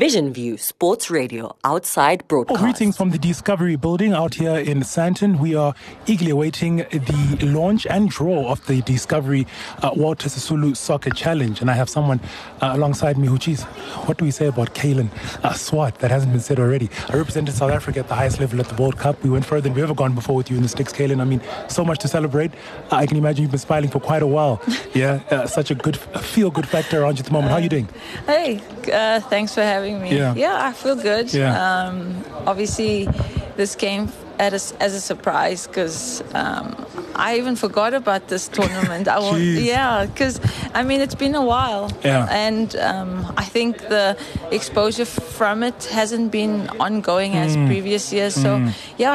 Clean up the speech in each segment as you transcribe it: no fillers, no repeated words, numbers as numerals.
Vision View Sports Radio outside broadcast. Greetings from the Discovery Building out here in Sandton. We are eagerly awaiting the launch and draw of the Discovery Walter Sisulu Soccer Challenge. And I have someone alongside me who, geez, what do we say about Kaylin Swart that hasn't been said already? I represented South Africa at the highest level at the World Cup. We went further than we've ever gone before with you in the sticks, Kaylin. I mean, so much to celebrate. I can imagine you've been smiling for quite a while. Yeah, such a good feel-good factor around you at the moment. How are you doing? Hey, thanks for having me. Yeah, I feel good. Yeah. Obviously, this came as a surprise because I even forgot about this tournament. Because I mean, it's been a while. Yeah. And I think the exposure from it hasn't been ongoing as previous years. So,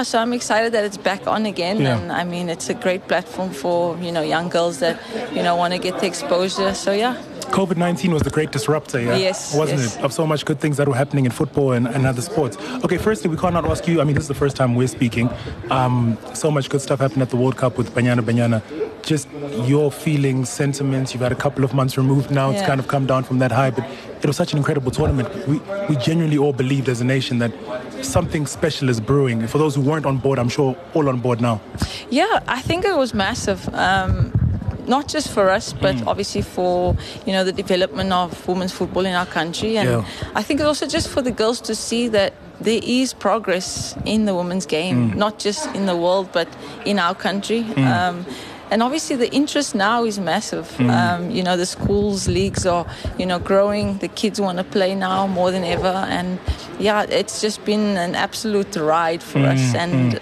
so I'm excited that it's back on again. Yeah. And I mean, it's a great platform for, you know, young girls that, you know, want to get the exposure. So, yeah. COVID-19 was the great disruptor, yeah? Wasn't it? Of so much good things that were happening in football and other sports. Okay, firstly, we cannot ask you, I mean, this is the first time we're speaking. So much good stuff happened at the World Cup with Banyana Banyana. Just your feelings, sentiments, you've had a couple of months removed now. It's kind of come down from that high, but it was such an incredible tournament. We genuinely all believed as a nation that something special is brewing. For those who weren't on board, I'm sure all on board now. Yeah, I think it was massive. Not just for us, but obviously for, you know, the development of women's football in our country. And I think also just for the girls to see that there is progress in the women's game, not just in the world, but in our country. And obviously the interest now is massive. You know, the schools, leagues are, you know, growing. The kids want to play now more than ever. And, yeah, it's just been an absolute ride for us. And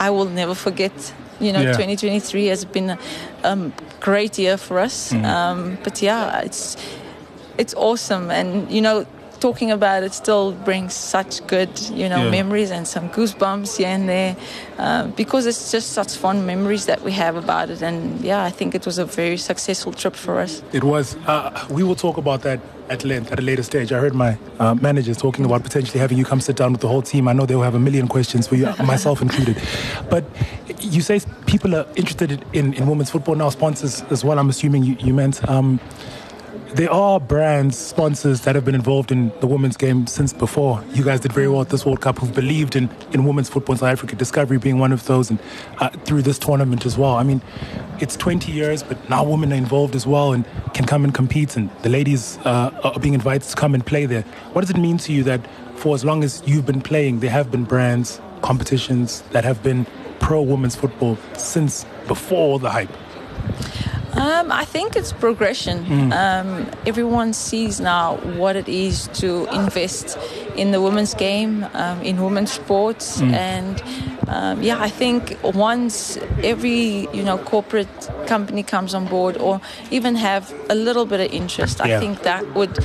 I will never forget. You know, 2023 has been a great year for us. But yeah, it's awesome. And, you know, talking about it still brings such good, you know, memories and some goosebumps here and there. Because it's just such fond memories that we have about it. And, yeah, I think it was a very successful trip for us. It was. We will talk about that at length at a later stage. I heard my managers talking about potentially having you come sit down with the whole team. I know they will have a million questions for you, myself included. But you say people are interested in women's football now, sponsors as well, I'm assuming you meant. There are brands, sponsors that have been involved in the women's game since before. You guys did very well at this World Cup who've believed in women's football in South Africa, Discovery being one of those, and through this tournament as well. I mean, it's 20 years, but now women are involved as well and can come and compete, and the ladies are being invited to come and play there. What does it mean to you that for as long as you've been playing, there have been brands, competitions that have been pro-women's football since before the hype? I think it's progression. Everyone sees now what it is to invest in the women's game, in women's sports. And, I think once every, you know, corporate company comes on board or even have a little bit of interest, I think that would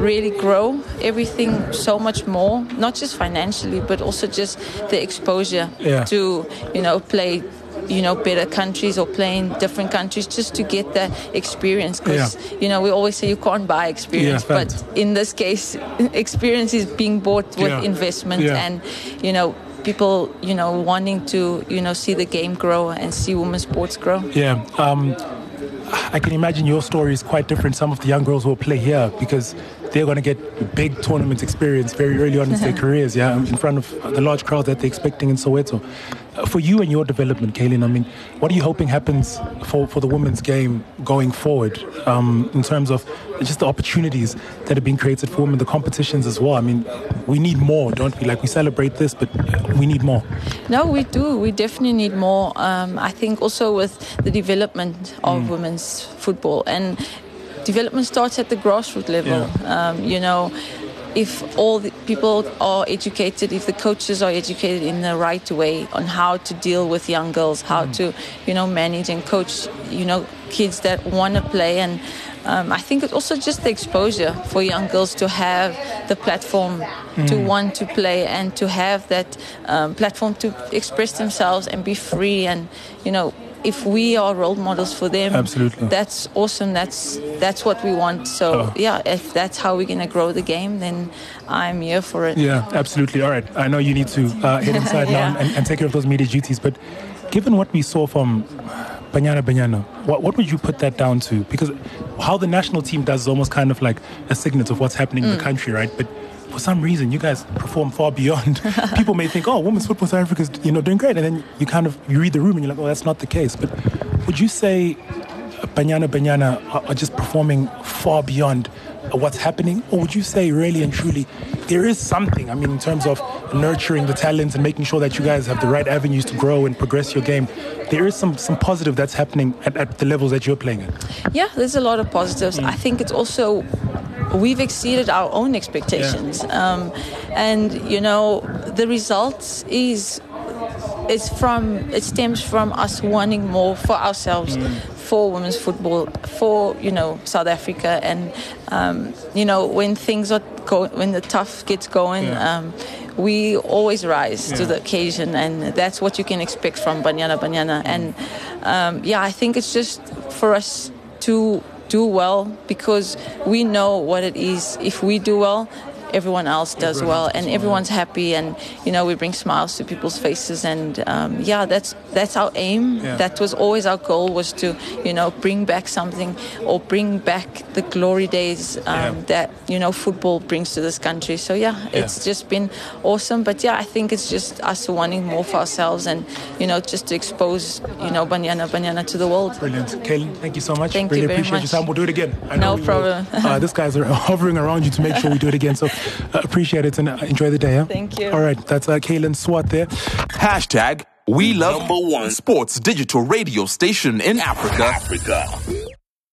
really grow everything so much more, not just financially, but also just the exposure to, you know, play, you know, better countries or play in different countries just to get that experience. Because, you know, we always say you can't buy experience, but in this case, experience is being bought with investment and, you know, people, you know, wanting to, you know, see the game grow and see women's sports grow. Yeah. I can imagine your story is quite different. Some of the young girls will play here because they're going to get big tournament experience very early on in their careers, in front of the large crowd that they're expecting in Soweto. For you and your development, Kaylin, I mean, what are you hoping happens for the women's game going forward in terms of just the opportunities that have been created for women, the competitions as well? I mean, we need more, don't we? Like, we celebrate this, but we need more. No, we do. We definitely need more. I think also with the development of women's football, and development starts at the grassroots level, you know. If all the people are educated, if the coaches are educated in the right way on how to deal with young girls, how to, you know, manage and coach, you know, kids that want to play. And I think it's also just the exposure for young girls to have the platform to want to play and to have that platform to express themselves and be free. And, you know, if we are role models for them, that's awesome. That's what we want. So, if that's how we're going to grow the game, then I'm here for it. Yeah, absolutely. All right. I know you need to head inside now and take care of those media duties. But given what we saw from Banyana Banyana, what would you put that down to? Because how the national team does is almost kind of like a signet of what's happening in the country, right? But for some reason, you guys perform far beyond. People may think, oh, women's football South Africa is doing great. And then you kind of, you read the room and you're like, oh, that's not the case. But would you say Banyana Banyana are just performing far beyond what's happening? Or would you say really and truly there is something, I mean, in terms of nurturing the talents and making sure that you guys have the right avenues to grow and progress your game, there is some positive that's happening at the levels that you're playing at? Yeah, there's a lot of positives. I think it's also we've exceeded our own expectations. Yeah. And the results stems from us wanting more for ourselves, for women's football, for South Africa, and when the tough gets going, we always rise to the occasion, and that's what you can expect from Banyana Banyana. And I think it's just for us to do well, because we know what it is. If we do well, everyone else does well, and everyone's happy, and we bring smiles to people's faces, and that's our aim. Yeah. That was always our goal, was to bring back something, or bring back the glory days that football brings to this country. So it's just been awesome. But I think it's just us wanting more for ourselves, and just to expose Banyana Banyana to the world. Brilliant, Kaylin. Thank you so much. Thank really you very appreciate much. Your time. We'll do it again. No problem. This guy's hovering around you to make sure we do it again. So. Appreciate it, and enjoy the day. Yeah? Thank you. All right, that's Kaylin Swart there. #WeLove1 Sports Digital Radio Station in Africa.